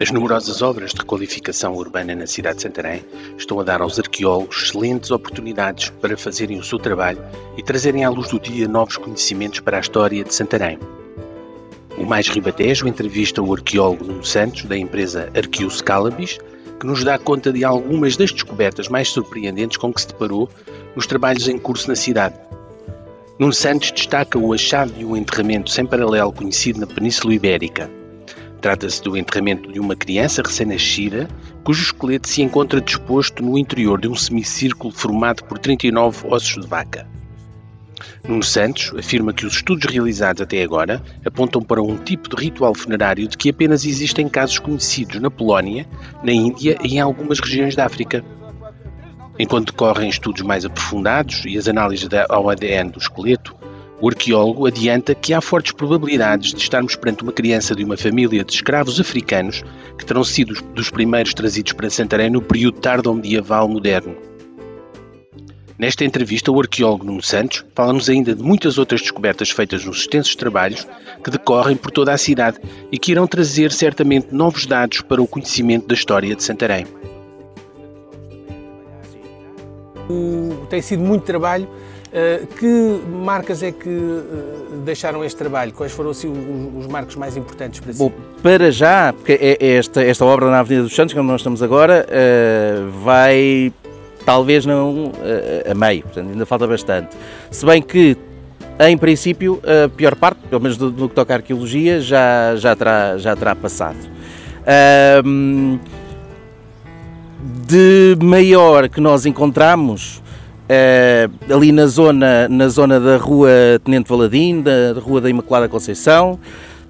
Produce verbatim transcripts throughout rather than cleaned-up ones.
As numerosas obras de requalificação urbana na cidade de Santarém estão a dar aos arqueólogos excelentes oportunidades para fazerem o seu trabalho e trazerem à luz do dia novos conhecimentos para a história de Santarém. O Mais Ribatejo entrevista o arqueólogo Nuno Santos, da empresa ArqueoScallabis, que nos dá conta de algumas das descobertas mais surpreendentes com que se deparou nos trabalhos em curso na cidade. Nuno Santos destaca o achado de um enterramento sem paralelo conhecido na Península Ibérica. Trata-se do enterramento de uma criança recém-nascida, cujo esqueleto se encontra disposto no interior de um semicírculo formado por trinta e nove ossos de vaca. Nuno Santos afirma que os estudos realizados até agora apontam para um tipo de ritual funerário de que apenas existem casos conhecidos na Polónia, na Índia e em algumas regiões da África. Enquanto decorrem estudos mais aprofundados e as análises ao A D N do esqueleto, o arqueólogo adianta que há fortes probabilidades de estarmos perante uma criança de uma família de escravos africanos que terão sido dos primeiros trazidos para Santarém no período tardo-medieval moderno. Nesta entrevista, o arqueólogo Nuno Santos fala-nos ainda de muitas outras descobertas feitas nos extensos trabalhos que decorrem por toda a cidade e que irão trazer certamente novos dados para o conhecimento da história de Santarém. O, tem sido muito trabalho. Uh, que marcas é que uh, deixaram este trabalho? Quais foram assim, os, os marcos mais importantes para si? Bom, para já, porque é, é esta, esta obra na Avenida dos Santos, que é onde nós estamos agora, uh, vai talvez não uh, a meio, portanto ainda falta bastante. Se bem que, em princípio, a pior parte, pelo menos do, do que toca à arqueologia, já, já, terá, já terá passado. Uh, de maior que nós encontramos, Uh, ali na zona, na zona da Rua Tenente Valadim, da, da Rua da Imaculada Conceição,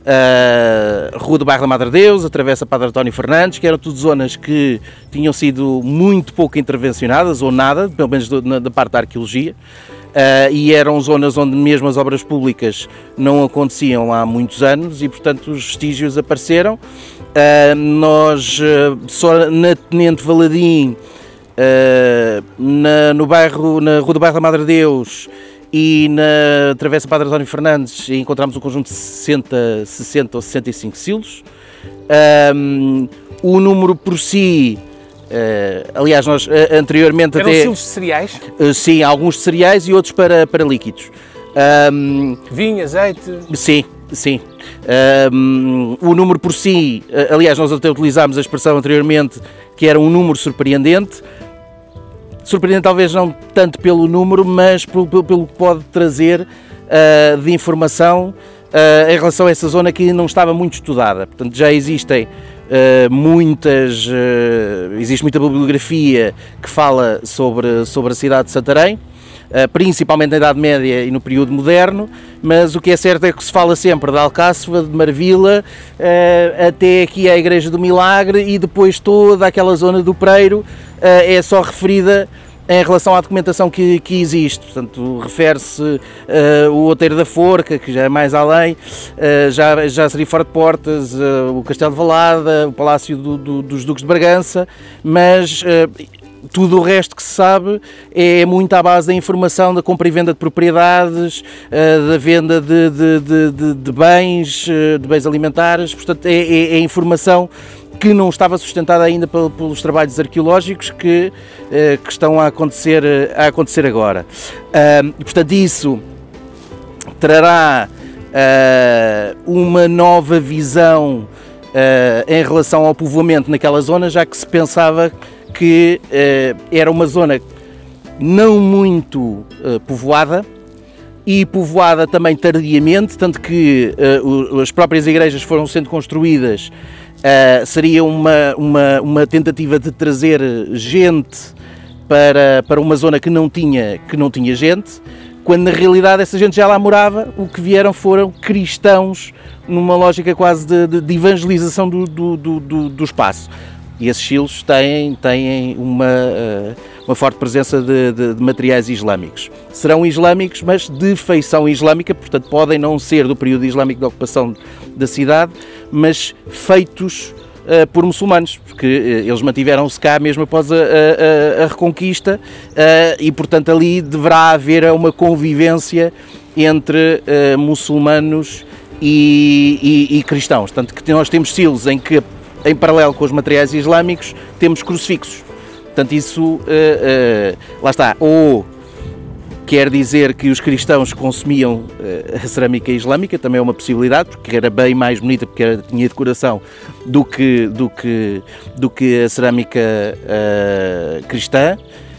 uh, Rua do Bairro da Madre Deus, a Travessa Padre António Fernandes, que eram tudo zonas que tinham sido muito pouco intervencionadas, ou nada, pelo menos do, na, da parte da arqueologia, uh, e eram zonas onde mesmo as obras públicas não aconteciam há muitos anos e, portanto, os vestígios apareceram. Uh, nós, uh, só na Tenente Valadim, Uh, na, no bairro, na Rua do Bairro da Madre Deus e na Travessa Padre António Fernandes encontramos um conjunto de sessenta, sessenta ou sessenta e cinco silos. Um, o número por si, uh, aliás, nós uh, anteriormente eram até... Eram silos de cereais? Uh, sim, alguns de cereais e outros para, para líquidos. Um, Vinho, azeite? Sim. Sim, um, o número por si, aliás nós até utilizámos a expressão anteriormente que era um número surpreendente, surpreendente talvez não tanto pelo número, mas pelo, pelo que pode trazer uh, de informação uh, em relação a essa zona que não estava muito estudada, portanto já existem uh, muitas, uh, existe muita bibliografia que fala sobre, sobre a cidade de Santarém, Uh, principalmente na Idade Média e no período moderno, mas o que é certo é que se fala sempre de Alcáçova, de Marvila, uh, até aqui à Igreja do Milagre e depois toda aquela zona do Pereiro uh, é só referida em relação à documentação que, que existe, portanto refere-se uh, o Outeiro da Forca, que já é mais além, uh, já, já seria fora de portas, uh, o Castelo de Valada, o Palácio do, do, dos Duques de Bragança, mas... Uh, Tudo o resto que se sabe é muito à base da informação, da compra e venda de propriedades, da venda de, de, de, de, de bens, de bens alimentares, portanto é, é, é informação que não estava sustentada ainda pelos trabalhos arqueológicos que, que estão a acontecer, a acontecer agora. E, portanto, isso trará uma nova visão em relação ao povoamento naquela zona, já que se pensava que eh, era uma zona não muito eh, povoada e povoada também tardiamente, tanto que eh, o, as próprias igrejas foram sendo construídas, eh, seria uma, uma, uma tentativa de trazer gente para, para uma zona que não tinha, que não tinha gente, quando na realidade essa gente já lá morava, o que vieram foram cristãos numa lógica quase de, de, de evangelização do, do, do, do espaço. E esses silos têm, têm uma, uma forte presença de, de, de materiais islâmicos. Serão islâmicos, mas de feição islâmica, portanto podem não ser do período islâmico de ocupação da cidade, mas feitos uh, por muçulmanos, porque uh, eles mantiveram-se cá mesmo após a, a, a Reconquista uh, e, portanto, ali deverá haver uma convivência entre uh, muçulmanos e, e, e cristãos. Tanto que nós temos silos em que em paralelo com os materiais islâmicos, temos crucifixos. Portanto, isso, uh, uh, lá está, ou quer dizer que os cristãos consumiam uh, a cerâmica islâmica, também é uma possibilidade, porque era bem mais bonita, porque era, tinha decoração, do que, do que, do que a cerâmica uh, cristã.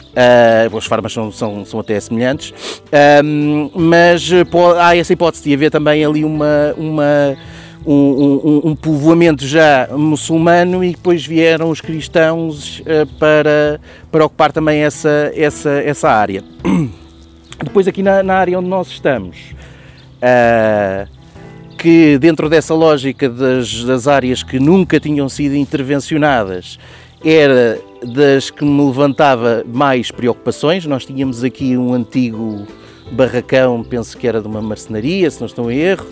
Uh, as formas são, são, são até semelhantes, uh, mas pô, há essa hipótese de haver também ali uma, uma, um, um, um povoamento já muçulmano e depois vieram os cristãos uh, para, para ocupar também essa, essa, essa área. Depois aqui na, na área onde nós estamos, uh, que dentro dessa lógica das, das áreas que nunca tinham sido intervencionadas, era das que me levantava mais preocupações. Nós tínhamos aqui um antigo barracão, penso que era de uma marcenaria, se não estou em erro,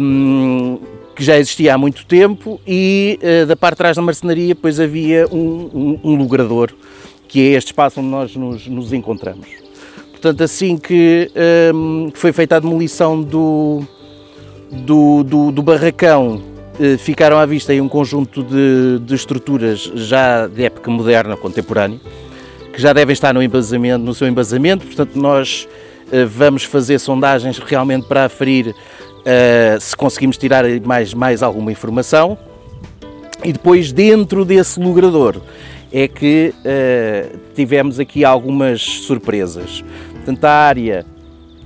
um, que já existia há muito tempo, e uh, da parte de trás da marcenaria depois havia um, um, um logrador, que é este espaço onde nós nos, nos encontramos. Portanto, assim que um, foi feita a demolição do, do, do, do barracão, ficaram à vista aí um conjunto de, de estruturas já de época moderna, contemporânea, que já devem estar no, embasamento, no seu embasamento. Portanto, nós vamos fazer sondagens realmente para aferir uh, se conseguimos tirar mais, mais alguma informação, e depois dentro desse logrador é que uh, tivemos aqui algumas surpresas. Portanto, a área,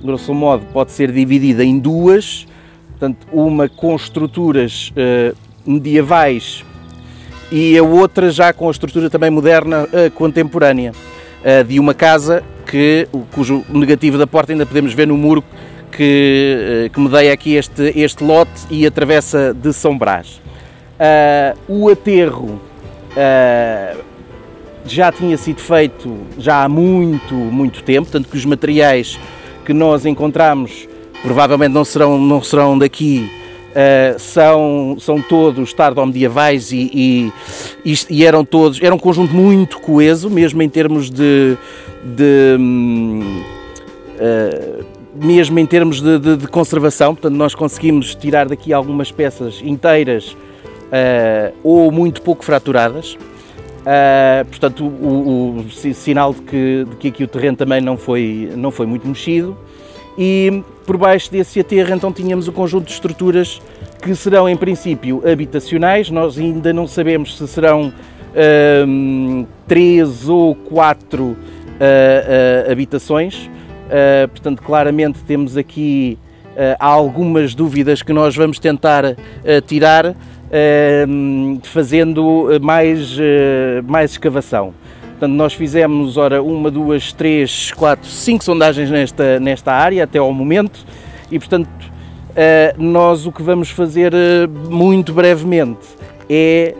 grosso modo, pode ser dividida em duas. Portanto, uma com estruturas uh, medievais e a outra já com a estrutura também moderna, uh, contemporânea, uh, de uma casa que, cujo negativo da porta ainda podemos ver no muro que, uh, que medeia aqui este, este lote e a Travessa de São Brás. Uh, o aterro uh, já tinha sido feito já há muito, muito tempo, tanto que os materiais que nós encontramos provavelmente não serão, não serão daqui, uh, são, são todos tardo-medievais e, e, e eram todos, era um conjunto muito coeso, mesmo em termos de, de uh, mesmo em termos de, de, de conservação. Portanto, nós conseguimos tirar daqui algumas peças inteiras uh, ou muito pouco fraturadas, uh, portanto, o, o sinal de que, de que aqui o terreno também não foi, não foi muito mexido. E por baixo desse aterro, então, tínhamos um conjunto de estruturas que serão, em princípio, habitacionais. Nós ainda não sabemos se serão hum, três ou quatro uh, uh, habitações. Uh, portanto, claramente temos aqui uh, algumas dúvidas que nós vamos tentar uh, tirar, uh, fazendo mais, uh, mais escavação. Portanto, nós fizemos, ora, uma, duas, três, quatro, cinco sondagens nesta, nesta área, até ao momento, e, portanto, nós o que vamos fazer muito brevemente é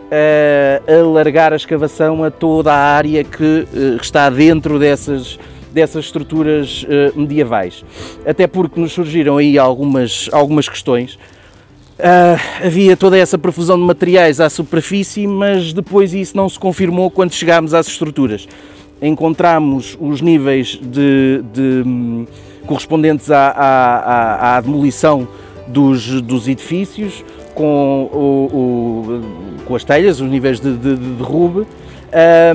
alargar a escavação a toda a área que está dentro dessas, dessas estruturas medievais. Até porque nos surgiram aí algumas, algumas questões. Uh, havia toda essa profusão de materiais à superfície, mas depois isso não se confirmou quando chegámos às estruturas. Encontramos os níveis de, de, um, correspondentes à, à, à, à demolição dos, dos edifícios, com, o, o, com as telhas, os níveis de, de, de derrube,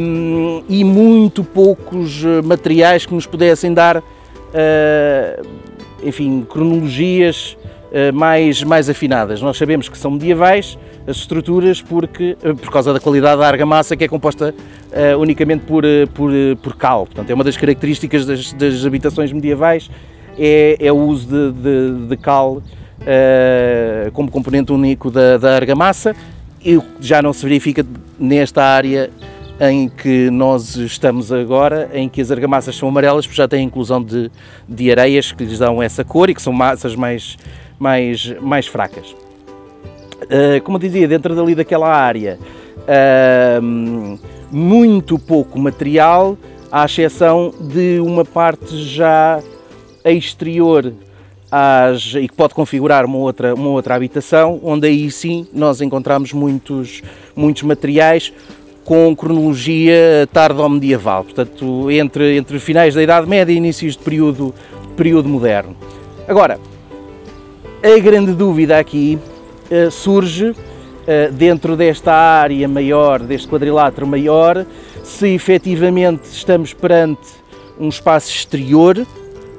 um, e muito poucos materiais que nos pudessem dar, uh, enfim, cronologias mais, mais afinadas. Nós sabemos que são medievais as estruturas porque, por causa da qualidade da argamassa, que é composta uh, unicamente por, por, por cal. Portanto, é uma das características das, das habitações medievais, é, é o uso de, de, de cal uh, como componente único da, da argamassa, e já não se verifica nesta área em que nós estamos agora, em que as argamassas são amarelas, porque já têm a inclusão de, de areias que lhes dão essa cor e que são massas mais Mais, mais fracas. Uh, como eu dizia, dentro dali daquela área, uh, muito pouco material, à exceção de uma parte já exterior às, e que pode configurar uma outra, uma outra habitação, onde aí sim nós encontramos muitos, muitos materiais com cronologia tardo-medieval, portanto, entre, entre finais da Idade Média e inícios de período, período moderno. Agora, a grande dúvida aqui uh, surge dentro desta área maior, deste quadrilátero maior, se efetivamente estamos perante um espaço exterior,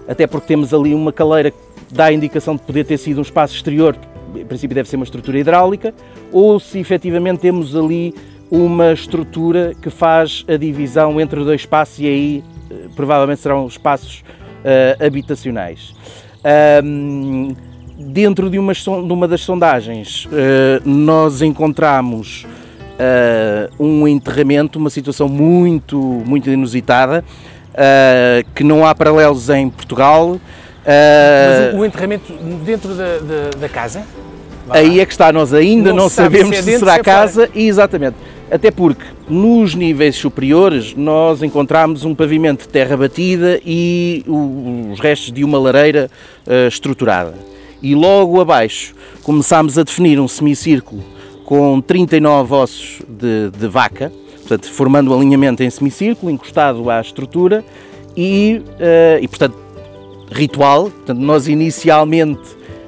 até porque temos ali uma caleira que dá a indicação de poder ter sido um espaço exterior, em princípio deve ser uma estrutura hidráulica, ou se efetivamente temos ali uma estrutura que faz a divisão entre dois espaços e aí provavelmente serão espaços uh, habitacionais. Um, Dentro de uma, de uma das sondagens, nós encontramos um enterramento, uma situação muito, muito inusitada, que não há paralelos em Portugal. Mas o enterramento dentro da, da, da casa? Vai Aí lá. é que está, nós ainda não, não sabemos se, é dentro, se será se é casa, e, exatamente, até porque nos níveis superiores nós encontramos um pavimento de terra batida e os restos de uma lareira estruturada. E logo abaixo começámos a definir um semicírculo com trinta e nove ossos de, de vaca, portanto, formando um alinhamento em semicírculo, encostado à estrutura e, uh, e portanto, ritual. Portanto, nós inicialmente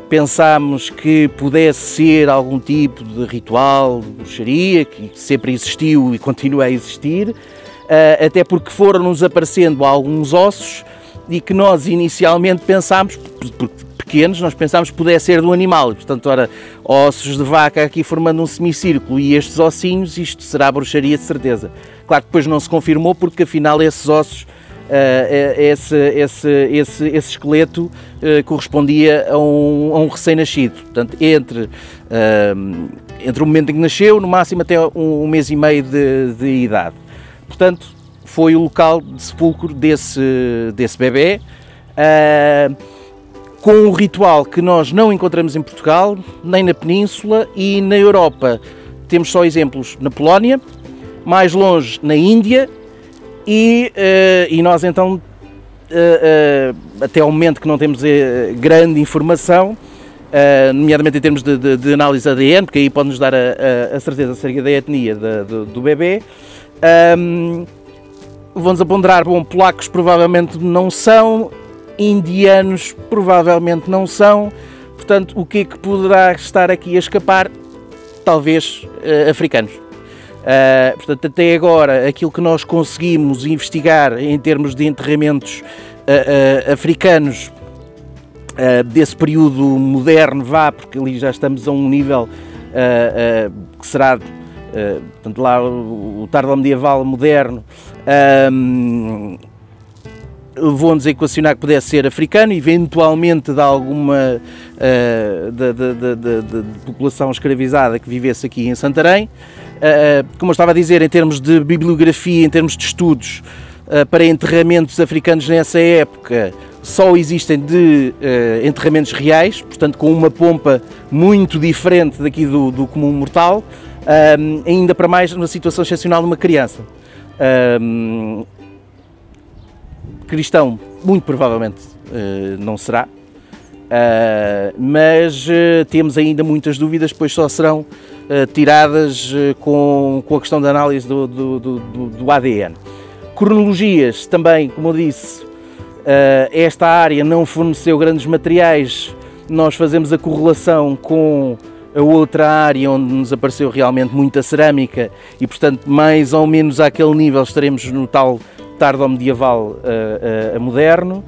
pensámos que pudesse ser algum tipo de ritual de bruxaria, que sempre existiu e continua a existir, uh, até porque foram-nos aparecendo alguns ossos e que nós inicialmente pensámos, porque pequenos, nós pensámos que pudesse ser do animal, e portanto, ora, ossos de vaca aqui formando um semicírculo e estes ossinhos, isto será bruxaria de certeza. Claro que depois não se confirmou, porque afinal esses ossos, uh, esse, esse, esse, esse esqueleto uh, correspondia a um, a um recém-nascido, portanto, entre, uh, entre o momento em que nasceu, no máximo até um, um mês e meio de, de idade. Portanto, foi o local de sepulcro desse, desse bebê, uh, com um ritual que nós não encontramos em Portugal, nem na Península, e na Europa temos só exemplos na Polónia, mais longe na Índia, e, uh, e nós então, uh, uh, até ao momento que não temos uh, grande informação, uh, nomeadamente em termos de, de, de análise A D N, porque aí pode-nos dar a, a, a certeza acerca da etnia da, do, do bebê, um, vamos a ponderar, bom, polacos provavelmente não são, indianos provavelmente não são, portanto, o que é que poderá estar aqui a escapar? Talvez uh, africanos. Uh, portanto, até agora, aquilo que nós conseguimos investigar em termos de enterramentos uh, uh, africanos uh, desse período moderno, vá, porque ali já estamos a um nível uh, uh, que será... Uh, portanto, lá o, o tardo medieval moderno, um, vão-nos equacionar que pudesse ser africano, eventualmente de alguma uh, de, de, de, de, de população escravizada que vivesse aqui em Santarém. Uh, como eu estava a dizer, em termos de bibliografia, em termos de estudos uh, para enterramentos africanos nessa época, só existem de uh, enterramentos reais, portanto com uma pompa muito diferente daqui do, do comum mortal, um, ainda para mais numa situação excepcional de uma criança. Um, cristão, muito provavelmente uh, não será, uh, mas uh, temos ainda muitas dúvidas, pois só serão uh, tiradas uh, com, com a questão da análise do, do, do, do A D N. Cronologias, também, como eu disse, uh, esta área não forneceu grandes materiais, nós fazemos a correlação com a outra área onde nos apareceu realmente muita cerâmica e, portanto, mais ou menos àquele nível estaremos no tal tardo-medieval uh, uh, moderno,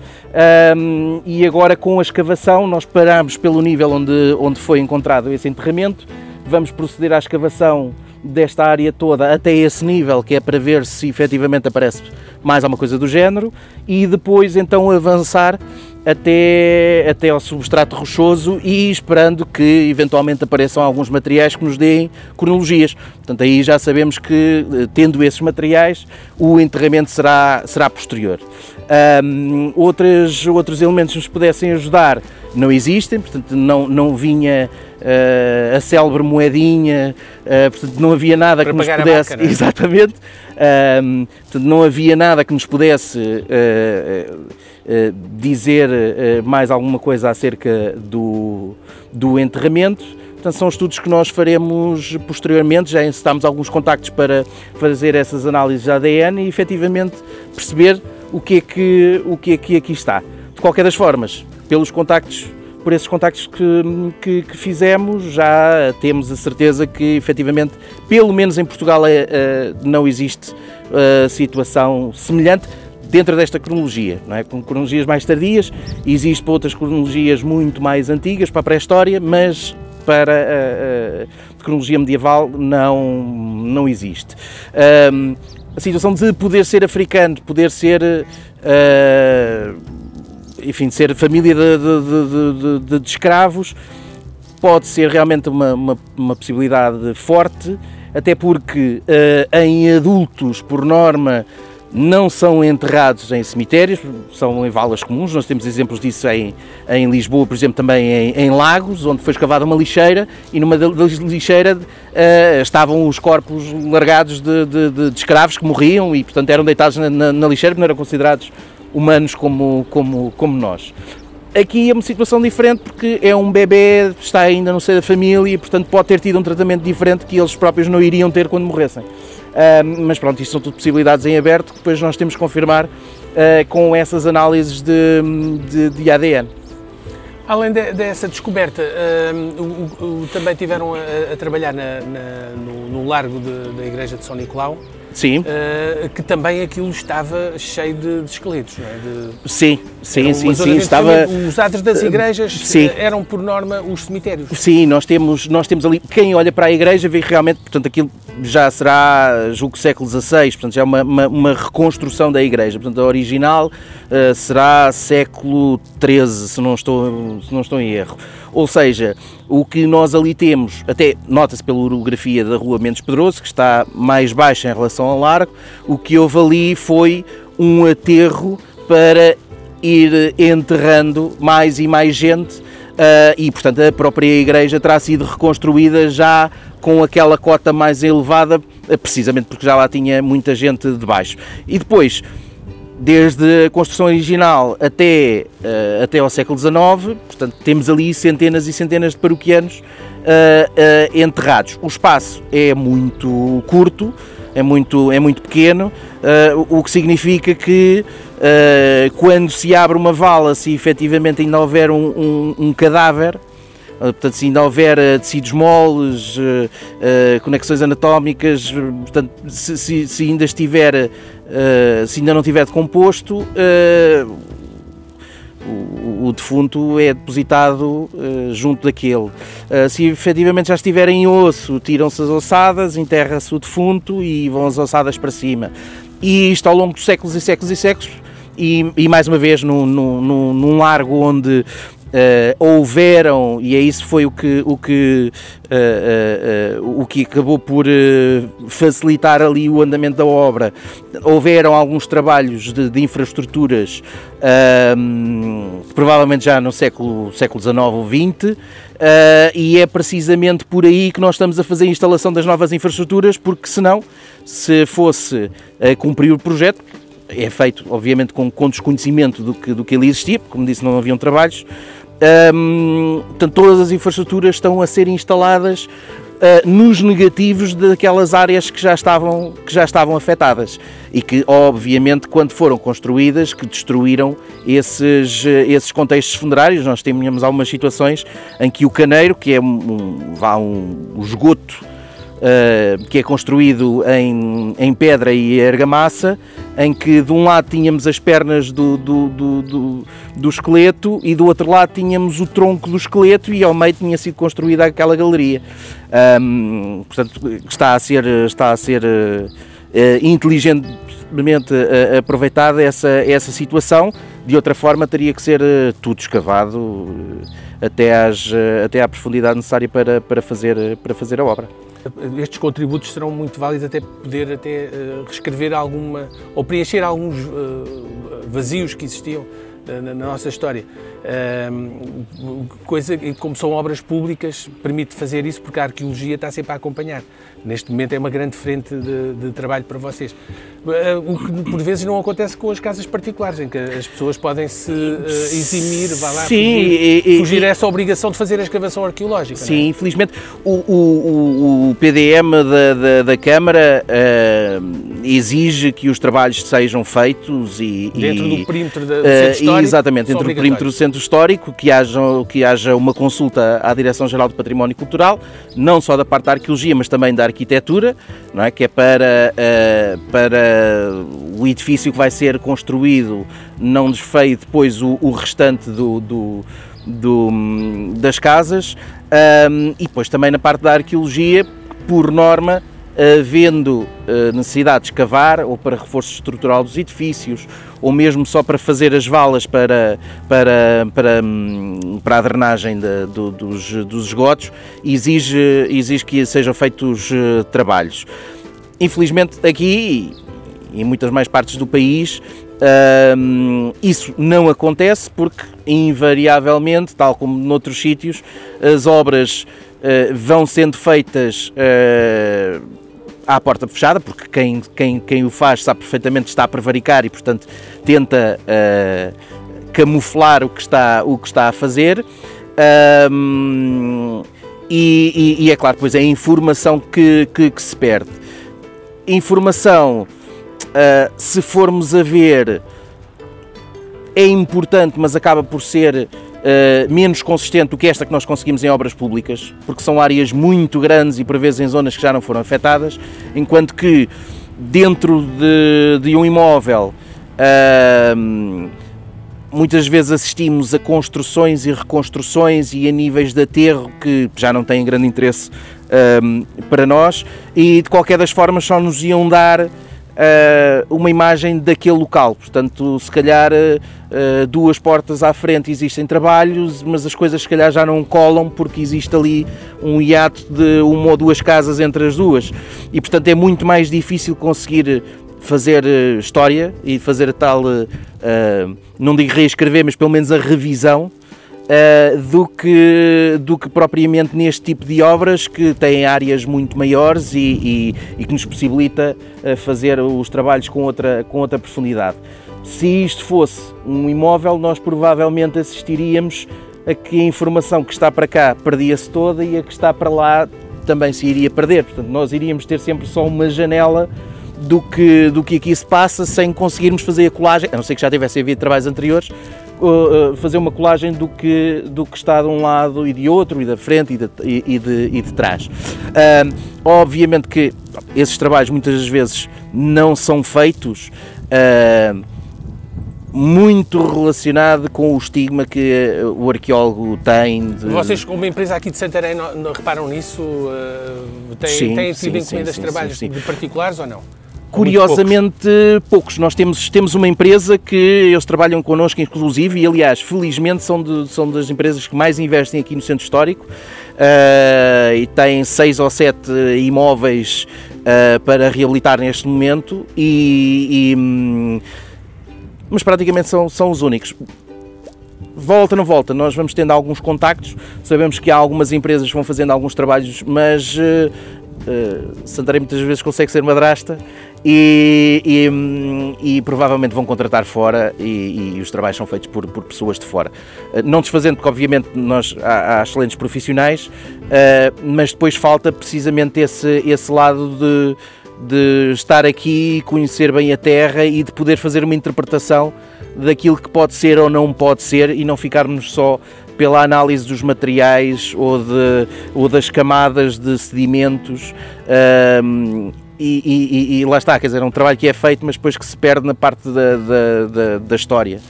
um, e agora com a escavação nós paramos pelo nível onde, onde foi encontrado esse enterramento, vamos proceder à escavação desta área toda até esse nível, que é para ver se efetivamente aparece mais alguma coisa do género, e depois então avançar até, até ao substrato rochoso e esperando que eventualmente apareçam alguns materiais que nos deem cronologias. Portanto, aí já sabemos que, tendo esses materiais, o enterramento será, será posterior. Um, outros, outros elementos que nos pudessem ajudar não existem, portanto não, não vinha uh, a célebre moedinha, uh, portanto não havia nada para que nos pudesse... Marca, não é? Exatamente, um, portanto, não havia nada que nos pudesse uh, uh, dizer uh, mais alguma coisa acerca do, do enterramento. Portanto, são estudos que nós faremos posteriormente, já encetámos alguns contactos para fazer essas análises de A D N e efetivamente perceber o que é que, o que é que aqui está. De qualquer das formas, pelos contactos por esses contactos que, que, que fizemos, já temos a certeza que, efetivamente, pelo menos em Portugal, é, é, não existe é, situação semelhante dentro desta cronologia, não é? Com cronologias mais tardias, existe para outras cronologias muito mais antigas, para a pré-história, mas para a, a cronologia medieval não, não existe. Um, a situação de poder ser africano, de poder ser... Uh, enfim, de ser família de, de, de, de, de escravos, pode ser realmente uma, uma, uma possibilidade forte, até porque uh, em adultos, por norma, não são enterrados em cemitérios, são em valas comuns. Nós temos exemplos disso em, em Lisboa, por exemplo, também em, em Lagos, onde foi escavada uma lixeira e numa lixeira uh, estavam os corpos largados de, de, de, de escravos que morriam e, portanto, eram deitados na, na, na lixeira, porque não eram considerados humanos como, como, como nós. Aqui é uma situação diferente porque é um bebê, está ainda no seio da família e, portanto, pode ter tido um tratamento diferente que eles próprios não iriam ter quando morressem. Uh, mas pronto, isto são tudo possibilidades em aberto que depois nós temos que confirmar uh, com essas análises de, de, de A D N. Além de, dessa descoberta, uh, o, o, também tiveram a, a trabalhar na, na, no, no largo de, da Igreja de São Nicolau. Sim. Uh, que também aquilo estava cheio de, de esqueletos, não é? De, sim, sim, sim, sim. Estava... Os adros das igrejas uh, eram, por norma, os cemitérios. Sim, nós temos, nós temos ali... Quem olha para a igreja vê realmente, portanto, aquilo já será, julgo que século dezasseis, portanto, já é uma, uma, uma reconstrução da igreja. Portanto, a original uh, será século treze, se não estou, se não estou em erro. Ou seja, o que nós ali temos, até nota-se pela orografia da Rua Mendes Pedroso, que está mais baixa em relação ao largo, o que houve ali foi um aterro para ir enterrando mais e mais gente uh, e, portanto, a própria igreja terá sido reconstruída já com aquela cota mais elevada, precisamente porque já lá tinha muita gente de baixo. E depois, desde a construção original até, uh, até ao século dezanove, portanto, temos ali centenas e centenas de paroquianos uh, uh, enterrados. O espaço é muito curto, é muito, é muito pequeno, uh, o que significa que uh, quando se abre uma vala, se efetivamente ainda houver um, um, um cadáver, portanto, se ainda houver tecidos moles, conexões anatómicas, portanto, se, se, se ainda estiver, se ainda não tiver decomposto, o, o defunto é depositado junto daquele. Se efetivamente já estiver em osso, tiram-se as ossadas, enterra-se o defunto e vão as ossadas para cima. E isto ao longo dos séculos e séculos e séculos, e, e mais uma vez num, num, num largo onde... Uh, houveram, e é isso foi o que, o que, uh, uh, uh, o que acabou por uh, facilitar ali o andamento da obra, houveram alguns trabalhos de, de infraestruturas, uh, provavelmente já no século dezanove ou vinte, uh, e é precisamente por aí que nós estamos a fazer a instalação das novas infraestruturas, porque senão, se fosse uh, cumprir o projeto, é feito, obviamente, com, com desconhecimento do que, do que ali existia, porque, como disse, não haviam trabalhos. Um, portanto, todas as infraestruturas estão a ser instaladas uh, nos negativos daquelas áreas que já estavam, que já estavam afetadas e que, obviamente, quando foram construídas, que destruíram esses, esses contextos funerários. Nós tínhamos algumas situações em que o caneiro, que é um, vá um, um esgoto, Uh, que é construído em, em pedra e argamassa, em que de um lado tínhamos as pernas do, do, do, do, do esqueleto e do outro lado tínhamos o tronco do esqueleto e ao meio tinha sido construída aquela galeria. Um, portanto, está a ser, está a ser uh, uh, inteligentemente uh, aproveitada essa, essa situação. De outra forma, teria que ser uh, tudo escavado uh, até, às, uh, até à profundidade necessária para, para, fazer, uh, para fazer a obra. Estes contributos serão muito válidos até poder até uh, reescrever alguma, ou preencher alguns uh, vazios que existiam uh, na, na nossa história. Uh, coisa que, como são obras públicas, permite fazer isso porque a arqueologia está sempre a acompanhar. Neste momento é uma grande frente de, de trabalho para vocês. O que por vezes não acontece com as casas particulares, em que as pessoas podem se uh, eximir, vá lá, sim, fugir, e, e, fugir a essa obrigação de fazer a escavação arqueológica. Sim, não é? Infelizmente o, o, o P D M da, da, da Câmara uh, exige que os trabalhos sejam feitos e, dentro e, do perímetro da, do centro histórico. Uh, exatamente, dentro do perímetro do centro histórico, que haja, que haja uma consulta à Direção-Geral do Património Cultural, não só da parte da arqueologia, mas também da arquitetura, não é? Que é para, uh, para o edifício que vai ser construído não desfeie depois o, o restante do, do, do, das casas, um, e depois também na parte da arqueologia, por norma, havendo uh, necessidade de escavar ou para reforço estrutural dos edifícios, ou mesmo só para fazer as valas para, para, para, para a drenagem de, do, dos, dos esgotos, exige, exige que sejam feitos uh, trabalhos. Infelizmente aqui e em muitas mais partes do país um, isso não acontece, porque invariavelmente, tal como noutros sítios, as obras uh, vão sendo feitas uh, à porta fechada, porque quem, quem, quem o faz sabe perfeitamente que está a prevaricar e, portanto, tenta uh, camuflar o que está, o que está a fazer. Um, e, e, e é claro, pois é a informação que, que, que se perde. Informação, uh, se formos a ver, é importante, mas acaba por ser uh, menos consistente do que esta que nós conseguimos em obras públicas, porque são áreas muito grandes e, por vezes, em zonas que já não foram afetadas, enquanto que dentro de, de um imóvel uh, muitas vezes assistimos a construções e reconstruções e a níveis de aterro que já não têm grande interesse um, para nós, e de qualquer das formas só nos iam dar uh, uma imagem daquele local. Portanto, se calhar uh, duas portas à frente existem trabalhos, mas as coisas se calhar já não colam porque existe ali um hiato de uma ou duas casas entre as duas, e portanto é muito mais difícil conseguir fazer história e fazer a tal, uh, não digo reescrever, mas pelo menos a revisão, uh, do, que, do que propriamente neste tipo de obras que têm áreas muito maiores e, e, e que nos possibilita uh, fazer os trabalhos com outra, com outra profundidade. Se isto fosse um imóvel, nós provavelmente assistiríamos a que a informação que está para cá perdia-se toda e a que está para lá também se iria perder. Portanto, nós iríamos ter sempre só uma janela do que, do que aqui se passa, sem conseguirmos fazer a colagem, a não ser que já tivesse havido trabalhos anteriores, uh, uh, fazer uma colagem do que, do que está de um lado e de outro, e da frente e de, e de, e de trás. Uh, obviamente que esses trabalhos muitas das vezes não são feitos, uh, muito relacionado com o estigma que o arqueólogo tem. De... Vocês, como empresa aqui de Santarém, não, não reparam nisso? Uh, têm, sim, têm sido encomendas de trabalhos sim, sim. de particulares ou não? Curiosamente, poucos. poucos. Nós temos, temos uma empresa que eles trabalham connosco, inclusive, e aliás, felizmente, são, de, são das empresas que mais investem aqui no Centro Histórico, uh, e têm seis ou sete imóveis uh, para reabilitar neste momento, e, e, mas praticamente são, são os únicos. Volta, não volta, nós vamos tendo alguns contactos, sabemos que há algumas empresas que vão fazendo alguns trabalhos, mas... Uh, Uh, Santarém muitas vezes consegue ser madrasta e, e, e provavelmente vão contratar fora e, e os trabalhos são feitos por, por pessoas de fora. Uh, não desfazendo, porque obviamente nós, há, há excelentes profissionais, uh, mas depois falta precisamente esse, esse lado de, de estar aqui, conhecer bem a terra e de poder fazer uma interpretação daquilo que pode ser ou não pode ser, e não ficarmos só pela análise dos materiais ou, de, ou das camadas de sedimentos, um, e, e, e lá está, quer dizer, é um trabalho que é feito, mas depois que se perde na parte da, da, da, da história.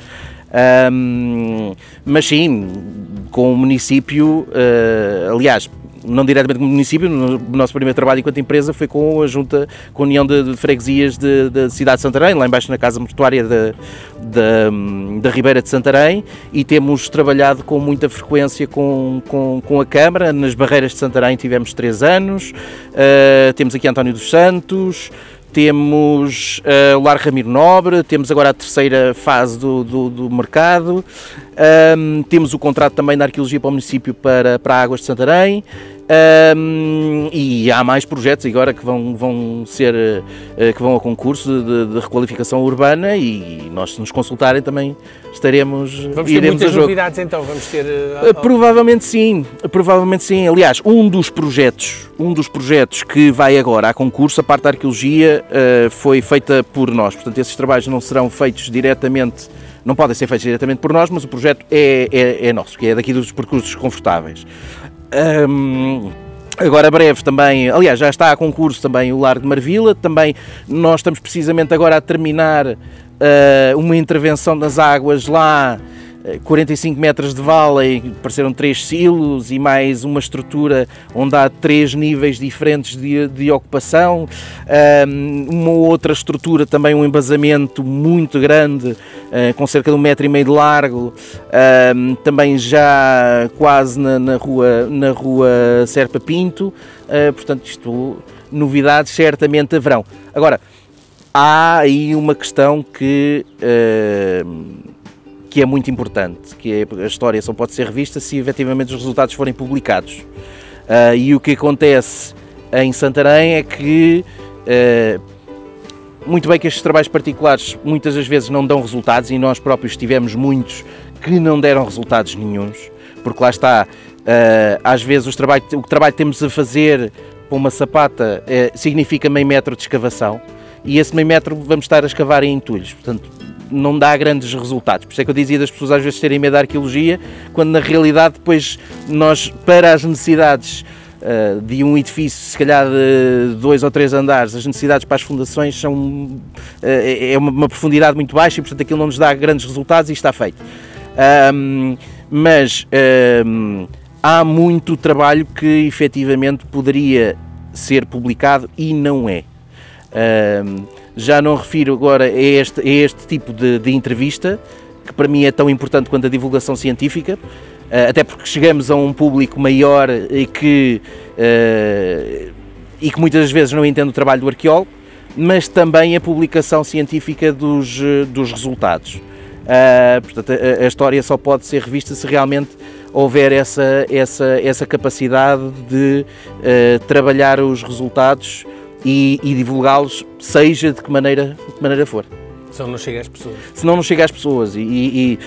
Um, mas sim, com o município, uh, aliás, não diretamente com o município, o nosso primeiro trabalho enquanto empresa foi com a junta, com a União de, de Freguesias da cidade de Santarém, lá embaixo na Casa Mortuária da, da, da Ribeira de Santarém, e temos trabalhado com muita frequência com, com, com a Câmara. Nas Barreiras de Santarém tivemos três anos, uh, temos aqui António dos Santos, temos uh, o Lar Ramiro Nobre, temos agora a terceira fase do, do, do mercado, um, temos o contrato também da arqueologia para o município para, para Águas de Santarém, Um, e há mais projetos agora que vão, vão ser, que vão a concurso de, de requalificação urbana, e nós, se nos consultarem, também estaremos, vamos ter iremos muitas novidades então, vamos ter... Uh, provavelmente sim, provavelmente sim, aliás, um dos projetos, um dos projetos que vai agora a concurso, a parte da arqueologia, uh, foi feita por nós, portanto esses trabalhos não serão feitos diretamente, não podem ser feitos diretamente por nós, mas o projeto é, é, é nosso, que é daqui dos percursos confortáveis. Um, agora breve também, aliás já está a concurso também o Largo de Marvila, também nós estamos precisamente agora a terminar uh, uma intervenção das águas lá, quarenta e cinco metros de vale, apareceram três silos e mais uma estrutura onde há três níveis diferentes de, de ocupação, um, uma outra estrutura também, um embasamento muito grande, uh, com cerca de um metro e meio de largo, um, também já quase na, na, rua, na rua Serpa Pinto, uh, portanto isto, novidades certamente haverão. Agora, há aí uma questão que... Uh, que é muito importante, que é, a história só pode ser revista se efetivamente os resultados forem publicados. Uh, e o que acontece em Santarém é que, uh, muito bem que estes trabalhos particulares muitas das vezes não dão resultados, e nós próprios tivemos muitos que não deram resultados nenhuns, porque lá está, uh, às vezes os trabalho, o trabalho que temos a fazer para uma sapata uh, significa meio metro de escavação, e esse meio metro vamos estar a escavar em entulhos, portanto, não dá grandes resultados. Por isso é que eu dizia das pessoas às vezes terem medo da arqueologia, quando na realidade depois nós, para as necessidades uh, de um edifício, se calhar de dois ou três andares, as necessidades para as fundações são uh, é uma, uma profundidade muito baixa, e portanto aquilo não nos dá grandes resultados e está feito. Um, mas um, há muito trabalho que efetivamente poderia ser publicado e não é. Um, Já não refiro agora a este, a este tipo de, de entrevista, que para mim é tão importante quanto a divulgação científica, até porque chegamos a um público maior e que, e que muitas vezes não entende o trabalho do arqueólogo, mas também a publicação científica dos, dos resultados. Portanto, a, a história só pode ser revista se realmente houver essa, essa, essa capacidade de trabalhar os resultados e, e divulgá-los, seja de que maneira, de que maneira for. Se não não chega às pessoas. Se não não chega às pessoas e, e,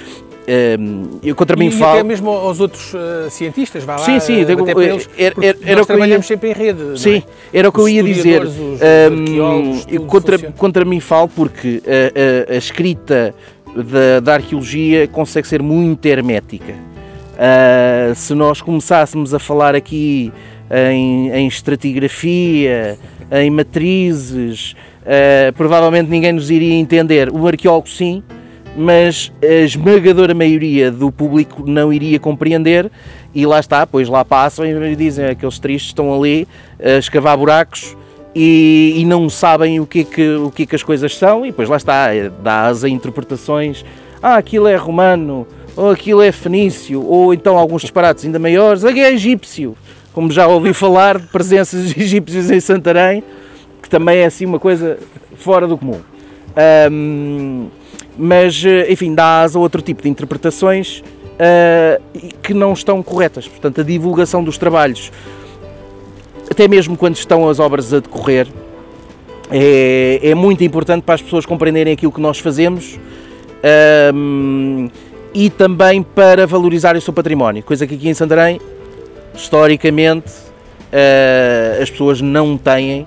e um, eu contra mim e falo... E até mesmo aos outros uh, cientistas, vá lá, sim, sim, até para eles, era, era, era nós trabalhamos ia, sempre em rede. Sim, é? Era o que eu ia dizer. Os, os arqueólogos, um, contra, contra mim falo porque a, a, a escrita da, da arqueologia consegue ser muito hermética. Uh, se nós começássemos a falar aqui em, em estratigrafia, em matrizes, uh, provavelmente ninguém nos iria entender. O arqueólogo sim, mas a esmagadora maioria do público não iria compreender, e lá está, pois lá passam e dizem aqueles tristes estão ali a escavar buracos e, e não sabem o que, é que, o que é que as coisas são, e depois lá está, dá as interpretações, ah, aquilo é romano, ou aquilo é fenício, ou então alguns disparates ainda maiores, aqui é egípcio. Como já ouvi falar de presenças egípcias em Santarém, que também é assim uma coisa fora do comum. Um, mas, enfim, dá asa a outro tipo de interpretações uh, que não estão corretas. Portanto, a divulgação dos trabalhos, até mesmo quando estão as obras a decorrer, é, é muito importante para as pessoas compreenderem aquilo que nós fazemos. Um, e também para valorizar o seu património, coisa que aqui em Santarém, historicamente, uh, as pessoas não têm,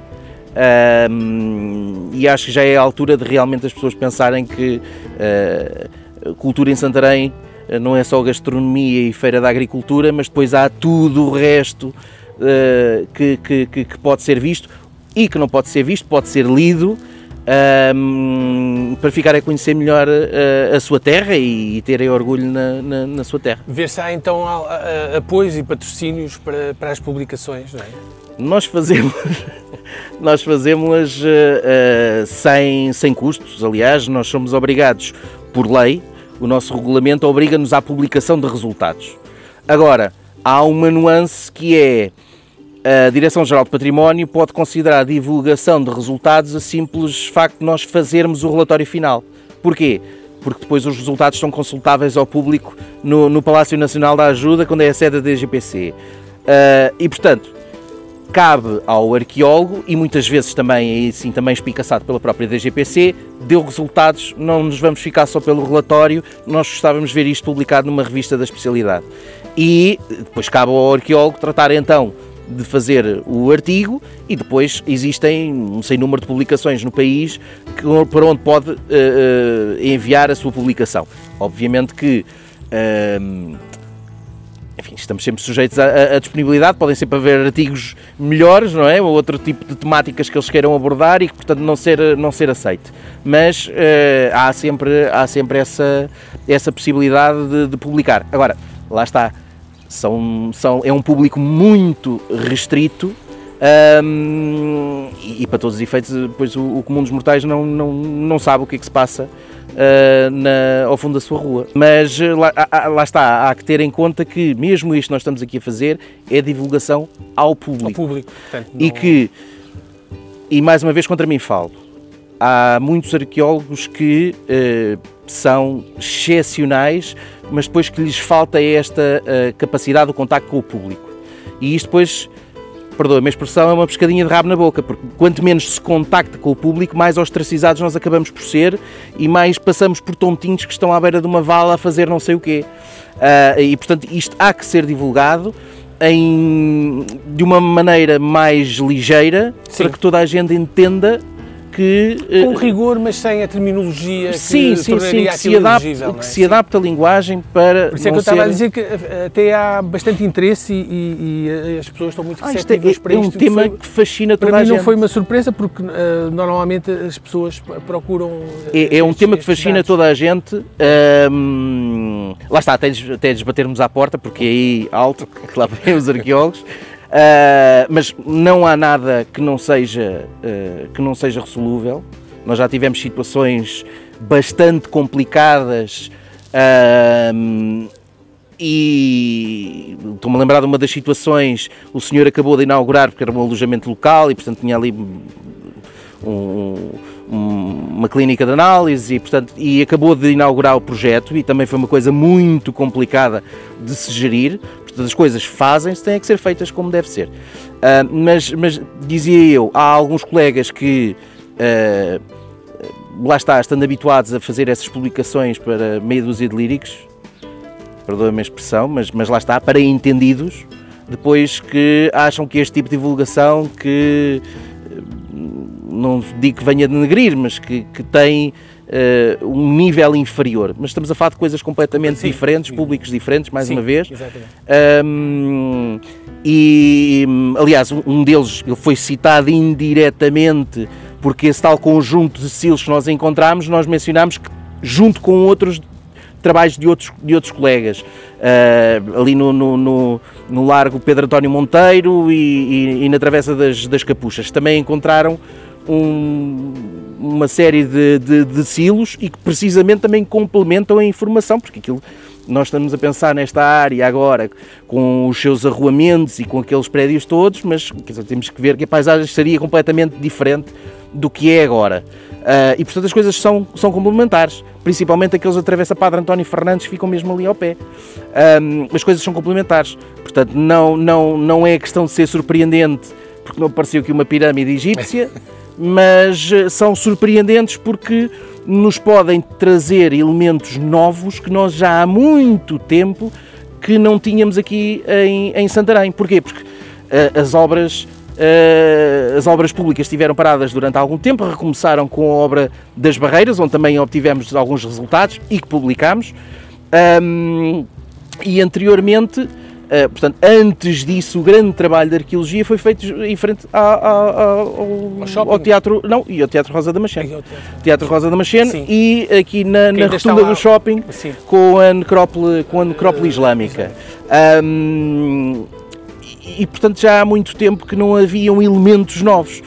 uh, e acho que já é a altura de realmente as pessoas pensarem que uh, cultura em Santarém não é só gastronomia e feira da agricultura, mas depois há tudo o resto uh, que, que, que pode ser visto e que não pode ser visto, pode ser lido, Um, para ficar a conhecer melhor uh, a sua terra e, e terem orgulho na, na, na sua terra. Ver se há então a, a, apoios e patrocínios para, para as publicações, não é? Nós fazemos, nós fazemos-las uh, uh, sem, sem custos, aliás, nós somos obrigados por lei, o nosso regulamento obriga-nos à publicação de resultados. Agora, há uma nuance que é: a Direção-Geral de Património pode considerar a divulgação de resultados a simples facto de nós fazermos o relatório final. Porquê? Porque depois os resultados são consultáveis ao público no, no Palácio Nacional da Ajuda, quando é a sede da D G P C. Uh, e, portanto, cabe ao arqueólogo, e muitas vezes também, assim, também espicaçado pela própria D G P C, deu resultados, não nos vamos ficar só pelo relatório, nós gostávamos de ver isto publicado numa revista da especialidade. E depois cabe ao arqueólogo tratar então de fazer o artigo, e depois existem um sem número de publicações no país que, para onde pode uh, enviar a sua publicação. Obviamente que uh, enfim, estamos sempre sujeitos à, à disponibilidade, podem sempre haver artigos melhores, não é? Ou outro tipo de temáticas que eles queiram abordar e que, portanto, não ser, não ser aceito. Mas uh, há sempre, há sempre essa, essa possibilidade de, de publicar. Agora, lá está, são, são, é um público muito restrito um, e, e, para todos os efeitos, pois o, o comum dos mortais não, não, não sabe o que é que se passa Uh, na, ao fundo da sua rua. Mas lá, lá está, há que ter em conta que mesmo isto que nós estamos aqui a fazer é divulgação ao público. Ao público, portanto, não... E que, e mais uma vez contra mim falo, há muitos arqueólogos que uh, são excepcionais, mas depois que lhes falta esta uh, capacidade do contacto com o público. E isto depois... perdoa, a minha expressão, é uma pescadinha de rabo na boca, porque quanto menos se contacta com o público, mais ostracizados nós acabamos por ser e mais passamos por tontinhos que estão à beira de uma vala a fazer não sei o quê. Uh, e, portanto, isto há que ser divulgado em, de uma maneira mais ligeira, sim, para que toda a gente entenda que... Uh, com rigor, mas sem a terminologia que sim, sim, sim, que se adapte, é? Que se adapte a linguagem para... Por isso é que eu estava ser... a dizer que até há bastante interesse e, e, e as pessoas estão muito receptivas ah, para isto. É, é um isto tema foi, que fascina toda a gente. Para mim não gente. Foi uma surpresa, porque uh, normalmente as pessoas procuram... Uh, é, é um estes, tema que fascina dados. Toda a gente. Um, lá está, até desbatermos à porta, porque aí alto, que lá vêm os arqueólogos. Uh, mas não há nada que não seja, uh, que não seja resolúvel. Nós já tivemos situações bastante complicadas uh, e estou-me a lembrar de uma das situações, o senhor acabou de inaugurar porque era um alojamento local e, portanto, tinha ali um, um, uma clínica de análise e, portanto, e acabou de inaugurar o projeto e também foi uma coisa muito complicada de se gerir. As coisas fazem-se, têm que ser feitas como deve ser. Uh, mas, mas, dizia eu, há alguns colegas que, uh, lá está, estando habituados a fazer essas publicações para meia dúzia de líricos, perdoa-me a expressão, mas, mas lá está, para entendidos, depois que acham que este tipo de divulgação que, não digo que venha denegrir, mas que, que tem... Uh, um nível inferior, mas estamos a falar de coisas completamente sim, diferentes, sim. Públicos diferentes, mais sim, uma vez. Um, e, aliás, um deles ele foi citado indiretamente porque esse tal conjunto de silos que nós encontramos, nós mencionámos que, junto com outros trabalhos de outros, de outros colegas, uh, ali no, no, no, no Largo Pedro António Monteiro e, e, e na Travessa das, das Capuchas, também encontraram um. uma série de, de, de silos e que precisamente também complementam a informação, porque aquilo, nós estamos a pensar nesta área agora com os seus arruamentos e com aqueles prédios todos, mas quer dizer, temos que ver que a paisagem seria completamente diferente do que é agora. Uh, e portanto as coisas são, são complementares, principalmente aqueles da Travessa Padre António Fernandes ficam mesmo ali ao pé. Um, as coisas são complementares, portanto não, não, não é questão de ser surpreendente, porque não apareceu aqui uma pirâmide egípcia, mas são surpreendentes porque nos podem trazer elementos novos que nós já há muito tempo que não tínhamos aqui em, em Santarém. Porquê? Porque uh, as, obras, uh, as obras públicas estiveram paradas durante algum tempo, recomeçaram com a obra das barreiras, onde também obtivemos alguns resultados e que publicámos, um, e anteriormente... Uh, portanto, antes disso, o grande trabalho de arqueologia foi feito em frente a, a, a, ao, ao Teatro... Não, e ao Teatro Rosa da Machene. É o teatro. teatro Rosa da Machene sim. E aqui na, na rotunda do shopping sim. com a necrópole, com a necrópole uh, islâmica. Um, e, e, portanto, já há muito tempo que não haviam elementos novos.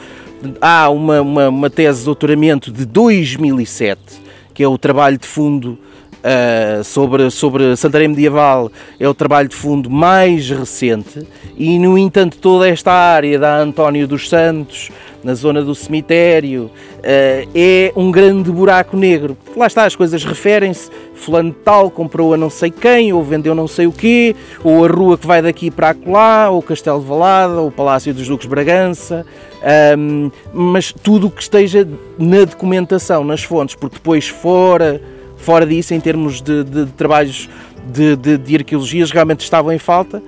Há uma, uma, uma tese de doutoramento de dois mil e sete, que é o trabalho de fundo... Uh, sobre, sobre Santarém Medieval, é o trabalho de fundo mais recente e, no entanto, toda esta área da António dos Santos, na zona do cemitério, é um grande buraco negro. Lá está, as coisas referem-se, fulano tal comprou a não sei quem, ou vendeu não sei o quê, ou a rua que vai daqui para acolá, ou o Castelo de Valada, ou o Palácio dos Duques de Bragança, mas tudo o que esteja na documentação, nas fontes, porque depois fora, fora disso, em termos de, de, de trabalhos de, de, de arqueologias, realmente estavam em falta.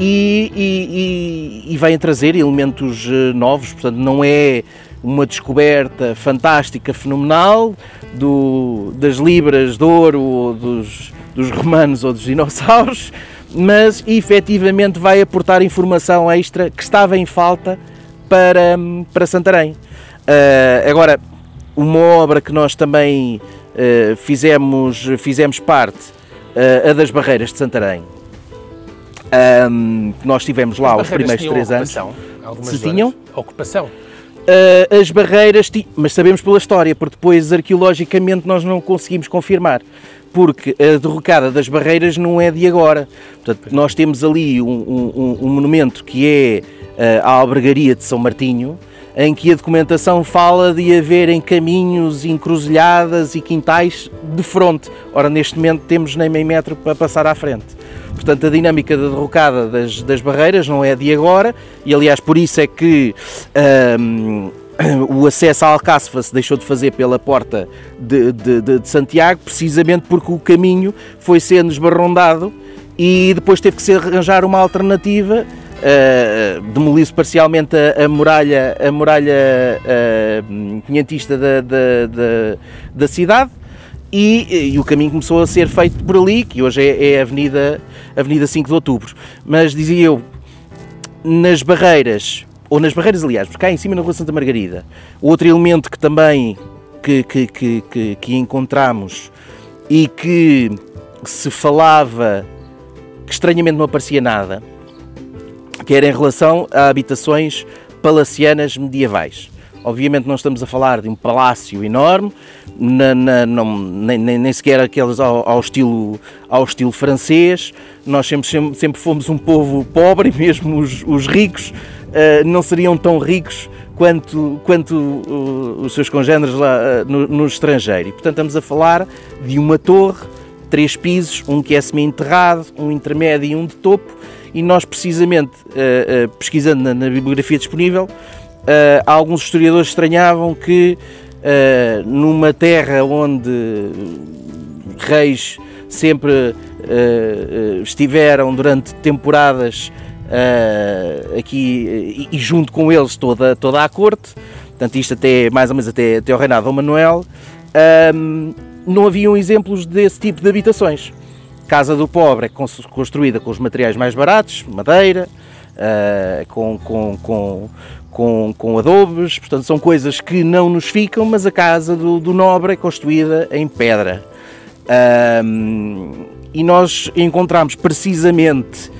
E, e, e vêm trazer elementos novos, portanto não é uma descoberta fantástica, fenomenal, do, das libras de ouro ou dos, dos romanos ou dos dinossauros, mas efetivamente vai aportar informação extra que estava em falta para, para Santarém. Uh, agora, uma obra que nós também uh, fizemos, fizemos parte, uh, a das Barreiras de Santarém. Um, nós tivemos lá os primeiros três anos. Se tinham? Ocupação. Uh, as barreiras, mas sabemos pela história, porque depois arqueologicamente nós não conseguimos confirmar, porque a derrocada das barreiras não é de agora. Portanto, nós temos ali um, um, um monumento que é uh, a Albergaria de São Martinho, em que a documentação fala de haverem caminhos, encruzilhadas e quintais de fronte. Ora, neste momento temos nem meio metro para passar à frente. Portanto, a dinâmica da derrocada das, das barreiras não é de agora, e aliás por isso é que um, o acesso à Alcáçova se deixou de fazer pela porta de, de, de, de Santiago, precisamente porque o caminho foi sendo esbarrondado e depois teve que se arranjar uma alternativa. Uh, demoliu-se parcialmente a, a muralha, a muralha uh, quinhentista da, da, da, da cidade e, e o caminho começou a ser feito por ali, que hoje é, é a Avenida, Avenida cinco de Outubro. Mas dizia eu, nas barreiras, ou nas barreiras aliás, porque cá em cima na Rua Santa Margarida, outro elemento que também que, que, que, que, que encontramos e que se falava que estranhamente não aparecia nada, que era em relação a habitações palacianas medievais. Obviamente não estamos a falar de um palácio enorme, na, na, não, nem, nem sequer aqueles ao, ao, estilo, ao estilo francês. Nós sempre, sempre, sempre fomos um povo pobre, mesmo os, os ricos uh, não seriam tão ricos quanto, quanto uh, os seus congêneres lá uh, no, no estrangeiro. E, portanto, estamos a falar de uma torre, três pisos, um que é semi-enterrado, um intermédio e um de topo. E nós, precisamente, uh, uh, pesquisando na, na bibliografia disponível, uh, alguns historiadores estranhavam que uh, numa terra onde reis sempre uh, uh, estiveram durante temporadas uh, aqui uh, e junto com eles toda, toda a corte, portanto isto até, mais ou menos até, até ao reinado de Dom Manuel, um, não haviam exemplos desse tipo de habitações. Casa do Pobre é construída com os materiais mais baratos, madeira, uh, com, com, com, com, com adobes, portanto são coisas que não nos ficam, mas a Casa do, do Nobre é construída em pedra. Uh, e nós encontramos precisamente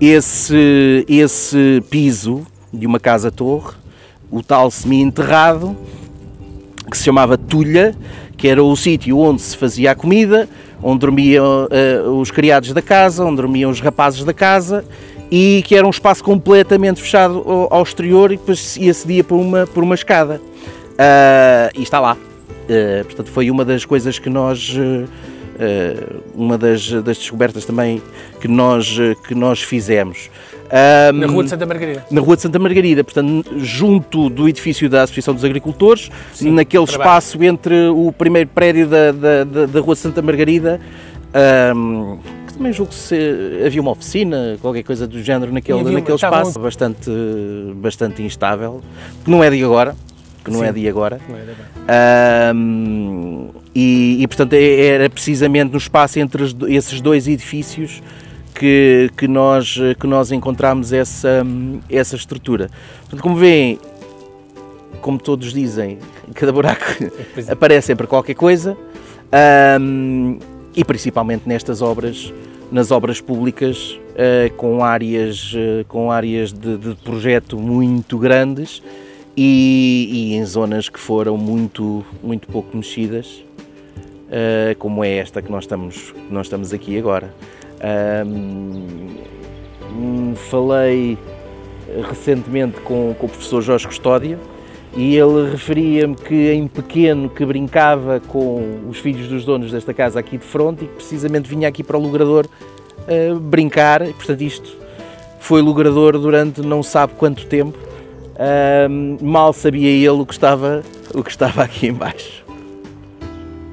esse, esse piso de uma casa-torre, o tal semi-enterrado, que se chamava Tulha, que era o sítio onde se fazia a comida, onde dormiam uh, os criados da casa, onde dormiam os rapazes da casa, e que era um espaço completamente fechado ao, ao exterior e depois acedia por uma, por uma escada. Uh, e está lá. Uh, portanto, foi uma das coisas que nós... Uh, uma das, das descobertas também que nós, que nós fizemos. Um, na Rua de Santa Margarida? Na Rua de Santa Margarida, portanto, junto do edifício da Associação dos Agricultores, sim, naquele espaço entre o primeiro prédio da, da, da, da Rua de Santa Margarida, um, que também julgo que se, havia uma oficina, qualquer coisa do género, naquele, havia, naquele espaço, um... bastante, bastante instável, que não é de agora, que não sim, é de agora. Não é de um, e, e, portanto, era precisamente no espaço entre esses dois edifícios Que, que, nós, que nós encontramos essa, essa estrutura. Portanto, como veem, como todos dizem, em cada buraco aparece sempre qualquer coisa, um, e principalmente nestas obras, nas obras públicas, uh, com áreas, uh, com áreas de, de projeto muito grandes e, e em zonas que foram muito, muito pouco mexidas, uh, como é esta que nós estamos, nós estamos aqui agora. Um, falei recentemente com, com o professor Jorge Custódio e ele referia-me que em pequeno que brincava com os filhos dos donos desta casa aqui de fronte e que precisamente vinha aqui para o Logrador uh, brincar, e, portanto isto foi Logrador durante não sabe quanto tempo, uh, mal sabia ele o que estava, o que estava aqui em baixo.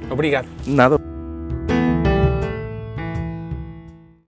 Obrigado. Nada.